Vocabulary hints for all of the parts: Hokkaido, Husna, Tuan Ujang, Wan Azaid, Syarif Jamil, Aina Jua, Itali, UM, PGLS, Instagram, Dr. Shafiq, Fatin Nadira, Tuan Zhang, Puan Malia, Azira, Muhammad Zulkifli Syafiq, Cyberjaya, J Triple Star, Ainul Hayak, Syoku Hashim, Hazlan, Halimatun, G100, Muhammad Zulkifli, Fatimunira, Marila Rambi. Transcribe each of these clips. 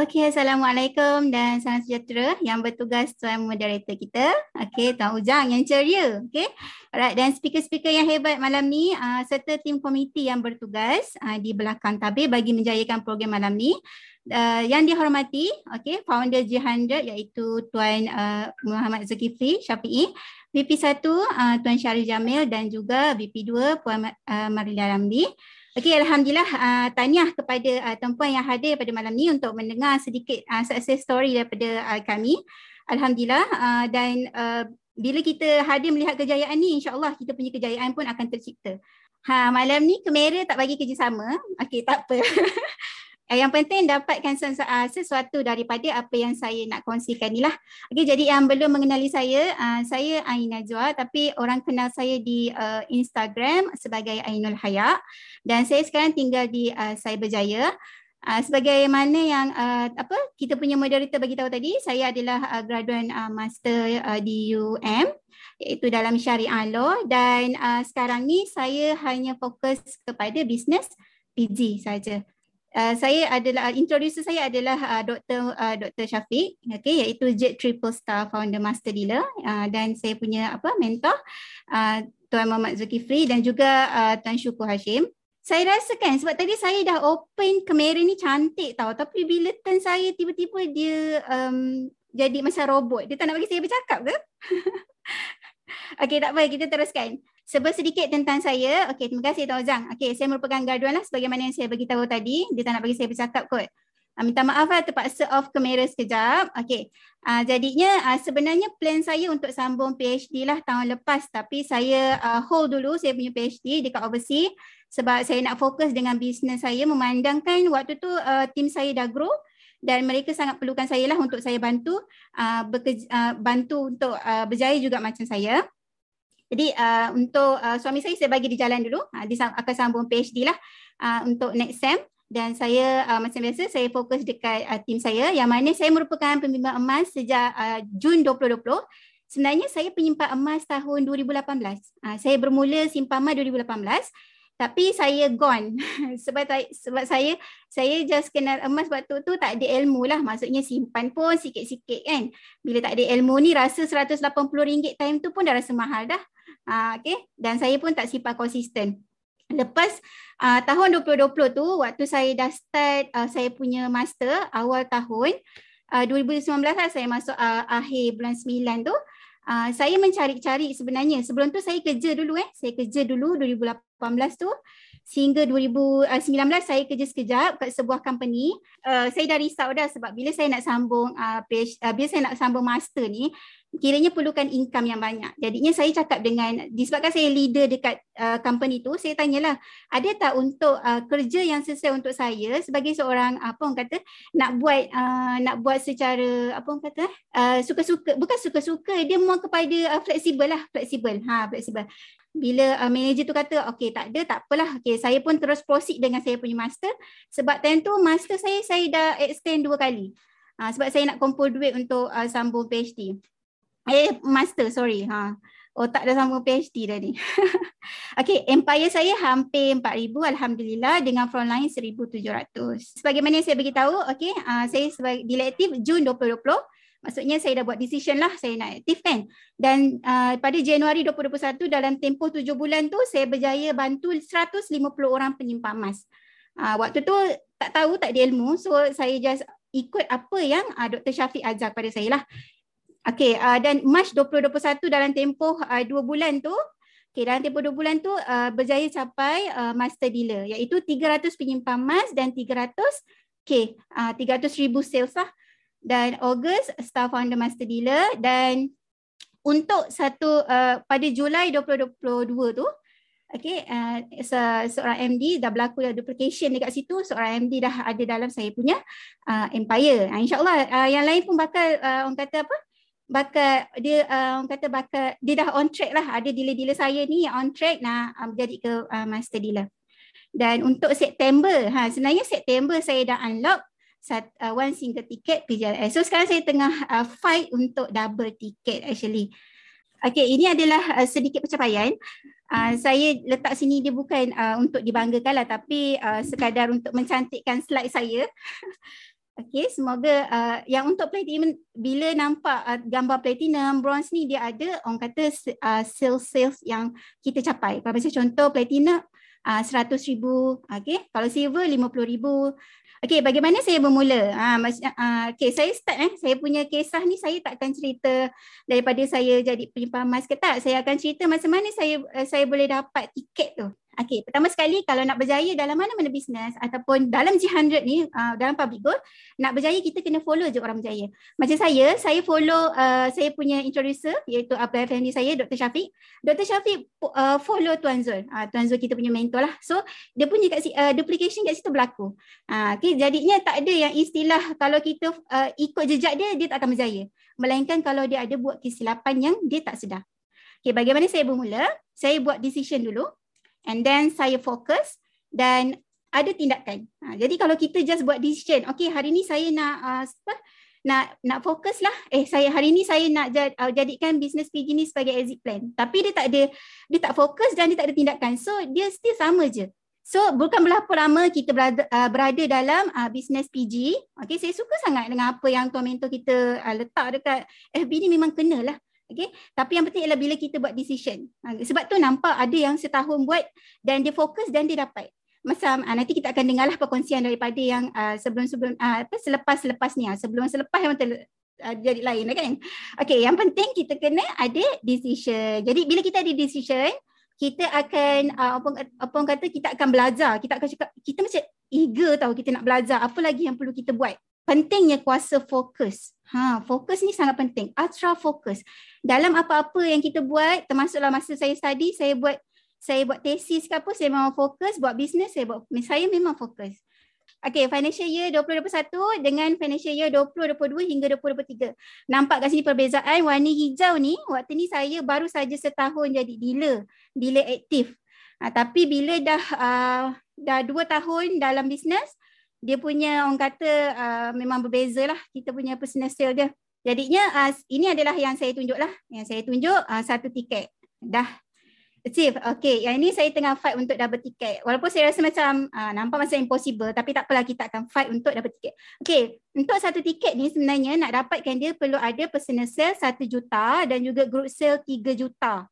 Okey, Assalamualaikum dan salam sejahtera yang bertugas Tuan Moderator kita. Okey, Tuan Ujang yang ceria. Okey. Alright, dan speaker-speaker yang hebat malam ni serta tim komiti yang bertugas di belakang tabir bagi menjayakan program malam ni. Yang dihormati, okey, founder G100 iaitu Tuan Muhammad Zulkifli Syafiq, VP1 Tuan Syarif Jamil dan juga VP2 Puan Marila Rambi. Okey, alhamdulillah, tahniah kepada tuan-puan yang hadir pada malam ni untuk mendengar sedikit success story daripada kami. Alhamdulillah, dan bila kita hadir melihat kejayaan ni, insya-Allah kita punya kejayaan pun akan tercipta. Malam ni kamera tak bagi kerjasama. Okey, tak apa. Yang penting dapatkan sesuatu daripada apa yang saya nak kongsikan ni lah. Okay, jadi yang belum mengenali saya Aina Jua, tapi orang kenal saya di Instagram sebagai Ainul Hayak, dan saya sekarang tinggal di Cyberjaya. Sebagaimana yang kita punya moderator bagi tahu tadi, saya adalah graduan master di UM iaitu dalam Syariah Law, dan sekarang ni saya hanya fokus kepada bisnes PG saja. Saya adalah introducer saya adalah Dr. Shafiq, okey, iaitu J Triple Star founder master dealer, dan saya punya mentor Tuan Muhammad Zulkifli dan juga Tuan Syoku Hashim. Saya rasakan sebab tadi saya dah open kamera ni cantik tau, tapi bila turn saya tiba-tiba dia jadi macam robot. Dia tak nak bagi saya bercakap ke? Okey, tak apa, kita teruskan. Sebelum sedikit tentang saya, okey, terima kasih Tuan Zhang. Okey, saya merupakan graduan lah sebagaimana yang saya beritahu tadi. Dia tak nak bagi saya bercakap kot. Minta maaf lah, terpaksa off kamera sekejap. Okey, jadinya sebenarnya plan saya untuk sambung PhD lah tahun lepas. Tapi saya hold dulu saya punya PhD dekat overseas sebab saya nak fokus dengan bisnes saya, memandangkan waktu tu tim saya dah grow. Dan mereka sangat perlukan saya lah untuk saya bantu, bantu untuk berjaya juga macam saya. Jadi untuk suami saya bagi di jalan dulu, dia akan sambung PhD lah untuk next sem, dan saya macam biasa saya fokus dekat tim saya yang mana saya merupakan pembimbang emas sejak Jun 2020. Sebenarnya saya penyimpan emas tahun 2018. Saya bermula simpan emas 2018. Tapi saya gone sebab saya just kenal emas waktu tu tak ada ilmu lah. Maksudnya simpan pun sikit-sikit kan. Bila tak ada ilmu ni rasa RM180 time tu pun dah rasa mahal dah. Okay. Dan saya pun tak simpan konsisten. Lepas tahun 2020 tu waktu saya dah start saya punya master awal tahun 2019 lah, saya masuk akhir bulan 9 tu. Saya mencari-cari sebenarnya. Sebelum tu saya kerja dulu. Saya kerja dulu 2018 tu sehingga 2019 saya kerja sekejap kat sebuah company. Saya dah risau dah sebab bila saya nak sambung bila saya nak sambung master ni kiranya perlukan income yang banyak. Jadinya saya cakap dengan, disebabkan saya leader dekat company tu, saya tanyalah ada tak untuk kerja yang sesuai untuk saya sebagai seorang nak buat secara suka-suka, bukan suka-suka, dia more kepada fleksibel. Bila manager tu kata okey tak ada, tak apalah, okey saya pun terus proceed dengan saya punya master sebab time tu master saya dah extend 2 kali sebab saya nak kumpul duit untuk sambung PhD. Master, sorry. Otak dah sambung PhD dah ni. Okey, empire saya hampir 4,000 alhamdulillah dengan frontline 1,700. Sebagaimana yang saya beritahu, okey, saya sebagai diletif Jun 2020. Maksudnya saya dah buat decision lah saya nak aktif kan. Dan pada Januari 2021 dalam tempoh 7 bulan tu saya berjaya bantu 150 orang penyimpan emas. Waktu tu tak tahu, tak ada ilmu. So saya just ikut apa yang Dr. Shafiq ajar pada saya lah. Okay, dan March 2021 dalam tempoh 2 bulan tu. Okay, dalam tempoh 2 bulan tu berjaya capai master dealer iaitu 300 penyimpan emas dan 300,000 sales lah. Dan Ogos Star Founder Master Dealer, dan untuk pada Julai 2022 tu okey, seorang MD dah berlaku dah duplication dekat situ, seorang MD dah ada dalam saya punya empire. InsyaAllah yang lain pun bakal bakal dia dah on track lah, ada dealer-dealer saya ni yang on track nak jadi ke master dealer. Dan untuk September, sebenarnya September saya dah unlock 1 single ticket PGLS. So sekarang saya tengah fight untuk double ticket actually. Okay, ini adalah sedikit pencapaian. Saya letak sini dia bukan untuk dibanggakan lah, tapi sekadar untuk mencantikkan slide saya. Okey, semoga yang untuk platinum, bila nampak gambar platinum, bronze ni dia ada orang kata sales yang kita capai. Kalau macam contoh platinum 100,000, okey. Kalau silver 50,000. Okey, bagaimana saya bermula? Okey, saya start saya punya kisah ni, saya takkan cerita daripada saya jadi penyimpan emas ke tak. Saya akan cerita masa mana saya boleh dapat tiket tu. Okey, pertama sekali kalau nak berjaya dalam mana-mana bisnes ataupun dalam G100 ni, dalam public goal, nak berjaya kita kena follow je orang berjaya. Macam saya follow saya punya introducer iaitu penyanyi saya, Dr. Shafiq. Dr. Shafiq follow Tuan Zul. Tuan Zul kita punya mentor lah. So, dia punya duplication kat situ berlaku. Okey, jadinya tak ada yang istilah kalau kita ikut jejak dia, dia tak akan berjaya. Melainkan kalau dia ada buat kesilapan yang dia tak sedar. Okey, bagaimana saya bermula? Saya buat decision dulu. And then saya fokus dan ada tindakan. Jadi kalau kita just buat decision, okay hari ni saya nak nak fokus lah. Saya hari ni saya nak jadikan bisnes PG ni sebagai exit plan. Tapi dia tak fokus dan dia tak ada tindakan. So dia still sama je. So bukan berapa lama kita berada dalam bisnes PG. Okay, saya suka sangat dengan apa yang tuan mentor kita letak dekat FB ni, memang kenalah. Okay. Tapi yang penting ialah bila kita buat decision. Sebab tu nampak ada yang setahun buat dan dia fokus dan dia dapat. Macam nanti kita akan dengarlah perkongsian daripada yang selepas ni. Sebelum-selepas yang jadi lain kan. Okay, yang penting kita kena ada decision. Jadi bila kita ada decision, kita akan apa kata kita akan belajar. Kita akan cakap, kita macam eager tahu kita nak belajar. Apa lagi yang perlu kita buat? Pentingnya kuasa fokus. Fokus ni sangat penting. Ultra fokus. Dalam apa-apa yang kita buat, termasuklah masa saya study, saya buat tesis ke apa, saya memang fokus. Buat bisnes, saya memang fokus. Okay, financial year 2021 dengan financial year 2022 hingga 2023. Nampak kat sini perbezaan warna hijau ni, waktu ni saya baru saja setahun jadi dealer aktif. Tapi bila dah 2 tahun dalam bisnes, dia punya orang kata memang berbeza lah kita punya personal sale dia. Jadinya ini adalah yang saya tunjuk lah. Yang saya tunjuk satu tiket. Dah achieve. Okay, yang ini saya tengah fight untuk double tiket. Walaupun saya rasa macam nampak macam impossible. Tapi tak apalah, kita akan fight untuk double tiket. Okay, untuk satu tiket ni sebenarnya nak dapatkan dia perlu ada personal sale 1 juta dan juga group sale 3 juta.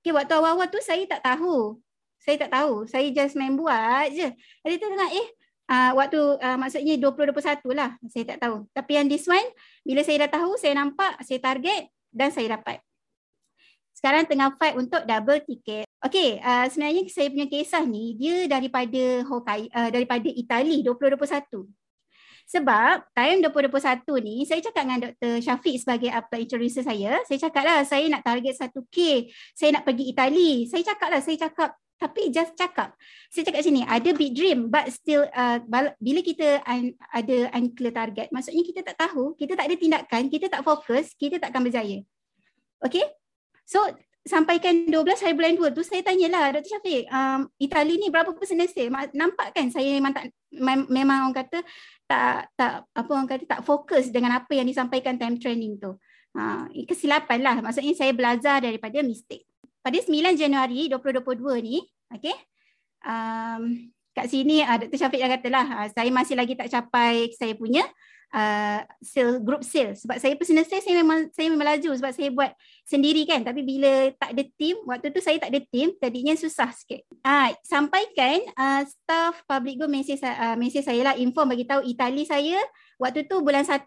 Okay, waktu awal-awal tu saya tak tahu. Saya just main buat je. Jadi tu tengah maksudnya 2021 lah, saya tak tahu. Tapi yang this one, bila saya dah tahu, saya nampak, saya target dan saya dapat. Sekarang tengah fight untuk double ticket. Okay, sebenarnya saya punya kisah ni, dia daripada Hokkaido, daripada Itali 2021. Sebab time 2021 ni, saya cakap dengan Dr. Shafiq sebagai introducer saya. Saya cakap lah, saya nak target 1K, saya nak pergi Itali. Saya cakap. Tapi just cakap. Saya cakap sini, ada big dream but still bila kita ada unclear target, maksudnya kita tak tahu, kita tak ada tindakan, kita tak fokus, kita tak akan berjaya. Okay? So, sampaikan 12 hari bulan 2 tu, saya tanyalah, Dr. Shafiq, Itali ni berapa persen saya? Nampak kan saya memang memang orang kata tak fokus dengan apa yang disampaikan time training tu. Kesilapan lah. Maksudnya saya belajar daripada mistake. Pada 9 Januari 2022 ni, okay, kat sini Dr. Shafiq dah katalah, saya masih lagi tak capai saya punya group sale. Sebab saya personal sale, saya memang laju sebab saya buat sendiri kan. Tapi bila tak ada team, waktu tu saya tak ada team, tadinya susah sikit. Sampaikan staff public go mesej saya lah, inform bagi tahu Itali saya waktu tu bulan 1.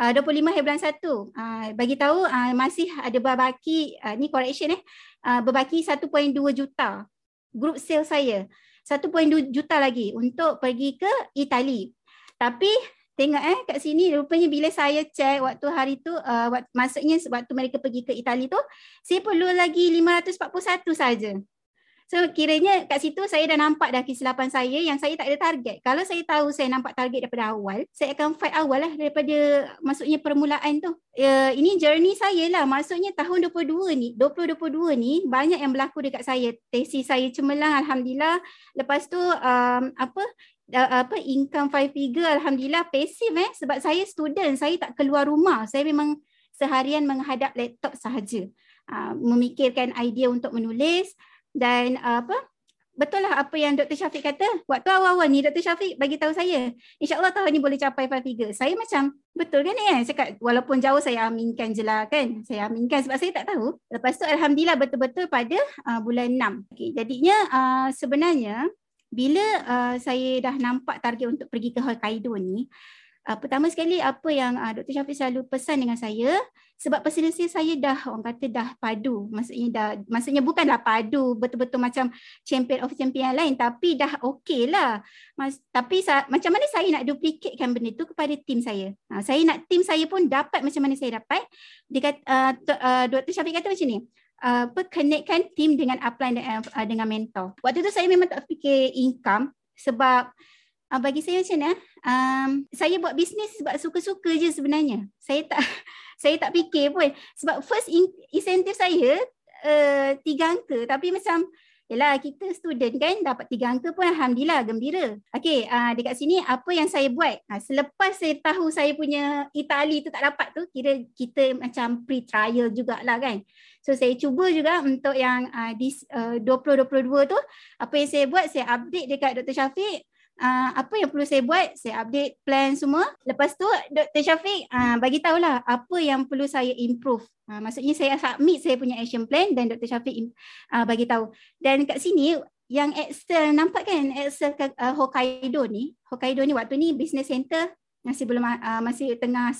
25 hari bulan 1, bagi tahu masih ada berbaki, ni correction berbaki 1.2 juta group sale saya, 1.2 juta lagi untuk pergi ke Itali. Tapi tengok kat sini rupanya bila saya check waktu hari tu, maksudnya waktu mereka pergi ke Itali tu, saya perlu lagi 541 saja. So kiranya kat situ saya dah nampak dah kesilapan saya yang saya tak ada target. Kalau saya tahu saya nampak target daripada awal, saya akan fight awal lah daripada maksudnya permulaan tu. Ini journey saya lah. Maksudnya tahun 2022 ni banyak yang berlaku dekat saya. Tesis saya cemerlang, alhamdulillah. Lepas tu income 5 figure, alhamdulillah. Pasif sebab saya student, saya tak keluar rumah. Saya memang seharian menghadap laptop sahaja. Memikirkan idea untuk menulis. Dan betul lah apa yang Dr. Shafiq kata. Waktu awal-awal ni Dr. Shafiq bagi tahu saya, insyaAllah tahun ni boleh capai 5 figure. Saya macam, betul kan ni kan? Cakap, walaupun jauh saya aminkan je lah kan. Saya aminkan sebab saya tak tahu. Lepas tu Alhamdulillah betul-betul pada bulan 6. Okay, jadinya sebenarnya bila saya dah nampak target untuk pergi ke Hokkaido ni, pertama sekali apa yang Dr. Shafiq selalu pesan dengan saya, sebab personality saya dah, orang kata dah padu. Maksudnya bukanlah padu betul-betul macam champion of champion yang lain, tapi dah okey lah. Tapi macam mana saya nak duplicatekan benda tu kepada tim saya. Saya nak tim saya pun dapat macam mana saya dapat. Dr. Shafiq kata macam ni, connectkan tim dengan upline dengan mentor. Waktu tu saya memang tak fikir income sebab bagi saya macam mana, saya buat bisnes sebab suka-suka je sebenarnya. Saya tak fikir pun. Sebab first insentif saya 3 angka. Tapi macam, yelah kita student kan, dapat 3 angka pun Alhamdulillah, gembira. Okay, dekat sini apa yang saya buat. Selepas saya tahu saya punya Itali tu tak dapat tu, kira kita macam pre-trial jugalah kan. So saya cuba juga untuk yang 2022 tu, apa yang saya buat, saya update dekat Dr. Shafiq. Apa yang perlu saya buat, saya update plan semua. Lepas tu Dr. Shafiq bagi tahulah apa yang perlu saya improve. Maksudnya saya submit saya punya action plan dan Dr. Shafiq bagi tahu. Dan kat sini yang Excel, nampak kan Excel Hokkaido ni waktu ni business center masih belum masih tengah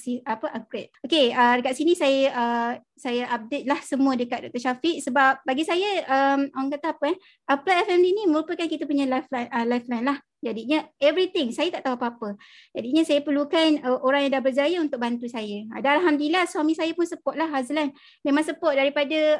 upgrade. Okey, dekat sini saya update lah semua dekat Dr. Shafiq sebab bagi saya orang kata apa Apply FMD ni merupakan kita punya lifeline lah. Jadinya everything saya tak tahu apa-apa. Jadinya saya perlukan orang yang dah berjaya untuk bantu saya. Dan Alhamdulillah suami saya pun support lah, Hazlan. Memang support daripada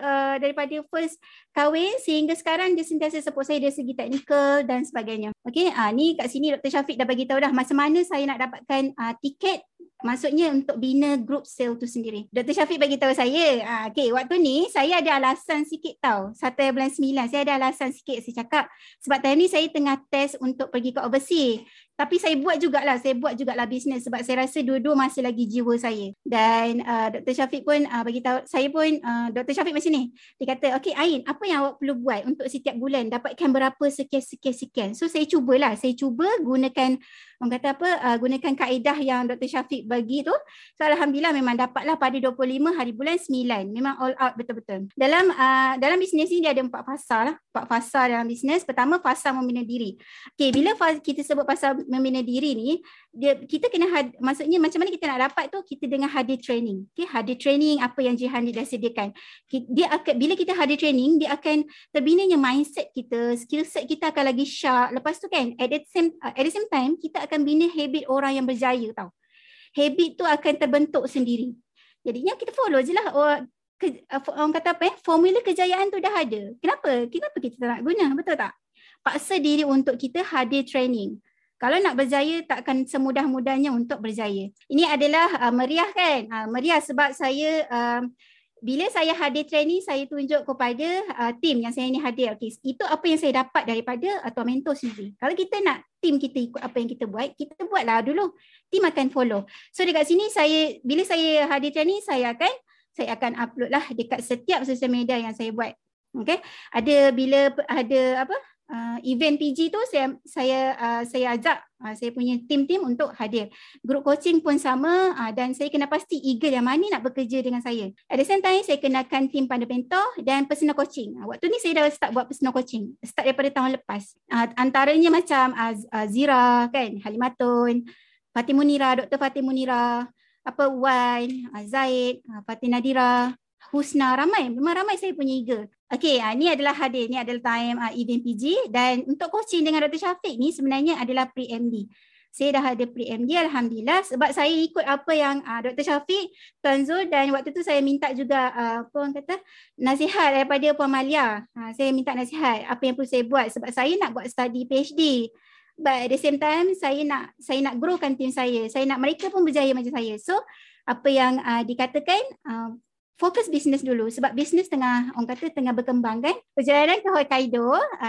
first kahwin sehingga sekarang dia sentiasa support saya dari segi teknikal dan sebagainya. Okey, ni kat sini Dr. Shafiq dah bagi tahu dah macam mana saya nak dapatkan tiket, maksudnya untuk bina group sale tu sendiri. Dr. Shafiq bagi tahu saya, okey waktu ni saya ada alasan sikit tau. 1 bulan 9 saya ada alasan sikit, saya cakap sebab time ni saya tengah test untuk pergi ke overseas. Tapi saya buat jugalah bisnes sebab saya rasa dua-dua masih lagi jiwa saya. Dan Dr. Shafiq pun bagi tahu saya pun, Dr. Shafiq macam ni. Dia kata, "Okey Ain, apa yang awak perlu buat untuk setiap bulan dapatkan berapa sekian." So saya cuba gunakan orang kata apa, gunakan kaedah yang Dr. Shafiq bagi tu. So Alhamdulillah memang dapatlah pada 25 hari bulan 9. Memang all out betul-betul. Dalam bisnes ni dia ada 4 fasa lah. 4 fasa dalam bisnes. Pertama, fasa membina diri. Okey, bila kita sebut fasa membina diri ni, kita kena maksudnya macam mana kita nak dapat tu, kita dengan hadir training. Okay, hadir training apa yang G100 dah sediakan. Bila kita hadir training, dia akan terbinanya mindset kita, skill set kita akan lagi sharp. Lepas tu kan, at the same time, kita akan bina habit orang yang berjaya tau. Habit tu akan terbentuk sendiri. Jadinya kita follow je lah orang kata apa formula kejayaan tu dah ada. Kenapa kita tak nak guna, betul tak? Paksa diri untuk kita hadir training. Kalau nak berjaya takkan semudah-mudahnya untuk berjaya. Ini adalah meriah kan? Meriah sebab saya bila saya hadir training, saya tunjuk kepada tim yang saya ni hadir. Okay, itu apa yang saya dapat daripada tuan mentor sendiri. Kalau kita nak tim kita ikut apa yang kita buatlah dulu. Tim akan follow. So dekat sini bila saya hadir training, saya akan upload lah dekat setiap sosial media yang saya buat. Okay, bila ada apa? Event PG tu saya ajak saya punya tim untuk hadir. Grup coaching pun sama, dan saya kena pasti eager yang mana nak bekerja dengan saya. At the same time saya kenakan tim pada mentor dan personal coaching. Waktu ni saya dah start buat personal coaching. Start daripada tahun lepas. Antaranya macam Azira kan, Halimatun, Fatimunira, Dr. Fatimunira, Wan Azaid, Fatin Nadira, Husna, memang ramai saya punya eager. Okey, ni adalah hadir, ni adalah time event PG. Dan untuk coaching dengan Dr. Shafiq ni sebenarnya adalah pre-MD. Saya dah ada pre-MD Alhamdulillah sebab saya ikut apa yang Dr. Shafiq, Tuan Zul, dan waktu tu saya minta juga apa orang kata nasihat daripada Puan Malia. Saya minta nasihat apa yang perlu saya buat sebab saya nak buat study PhD. But at the same time saya nak growkan tim saya. Saya nak mereka pun berjaya macam saya. So apa yang dikatakan fokus bisnes dulu sebab bisnes tengah berkembang kan. Perjalanan ke Hokkaido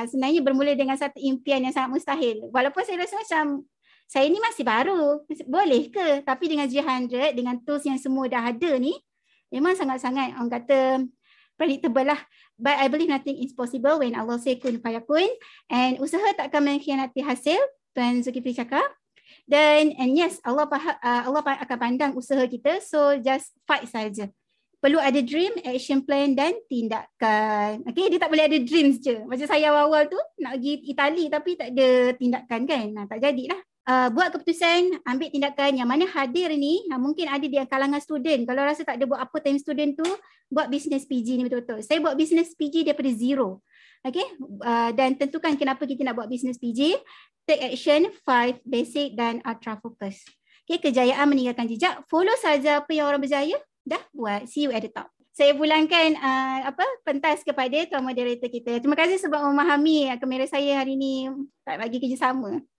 sebenarnya bermula dengan satu impian yang sangat mustahil. Walaupun saya rasa macam saya ni masih baru, boleh ke? Tapi dengan G100, dengan tools yang semua dah ada ni, memang sangat-sangat orang kata predictable lah. But I believe nothing is possible when Allah say kun fayakun. And usaha takkan mengkhianati hasil, Tuan Zulkifli cakap. Dan and yes, Allah akan pandang usaha kita. So just fight saja. Perlu ada dream, action plan dan tindakan. Okay, dia tak boleh ada dreams je. Macam saya awal-awal tu nak pergi Itali tapi tak ada tindakan kan. Nah, tak jadilah. Buat keputusan, ambil tindakan. Yang mana hadir ni, mungkin ada di kalangan student. Kalau rasa tak ada buat apa time student tu, buat bisnes PG ni betul-betul. Saya buat bisnes PG daripada zero. Okay, dan tentukan kenapa kita nak buat bisnes PG. Take action, five, basic dan ultra focus. Okay, kejayaan meninggalkan jejak. Follow saja apa yang orang berjaya dah buat. See you at the top. Saya pulangkan pentas kepada tuan moderator kita. Terima kasih sebab memahami kamera saya hari ini tak bagi kerjasama.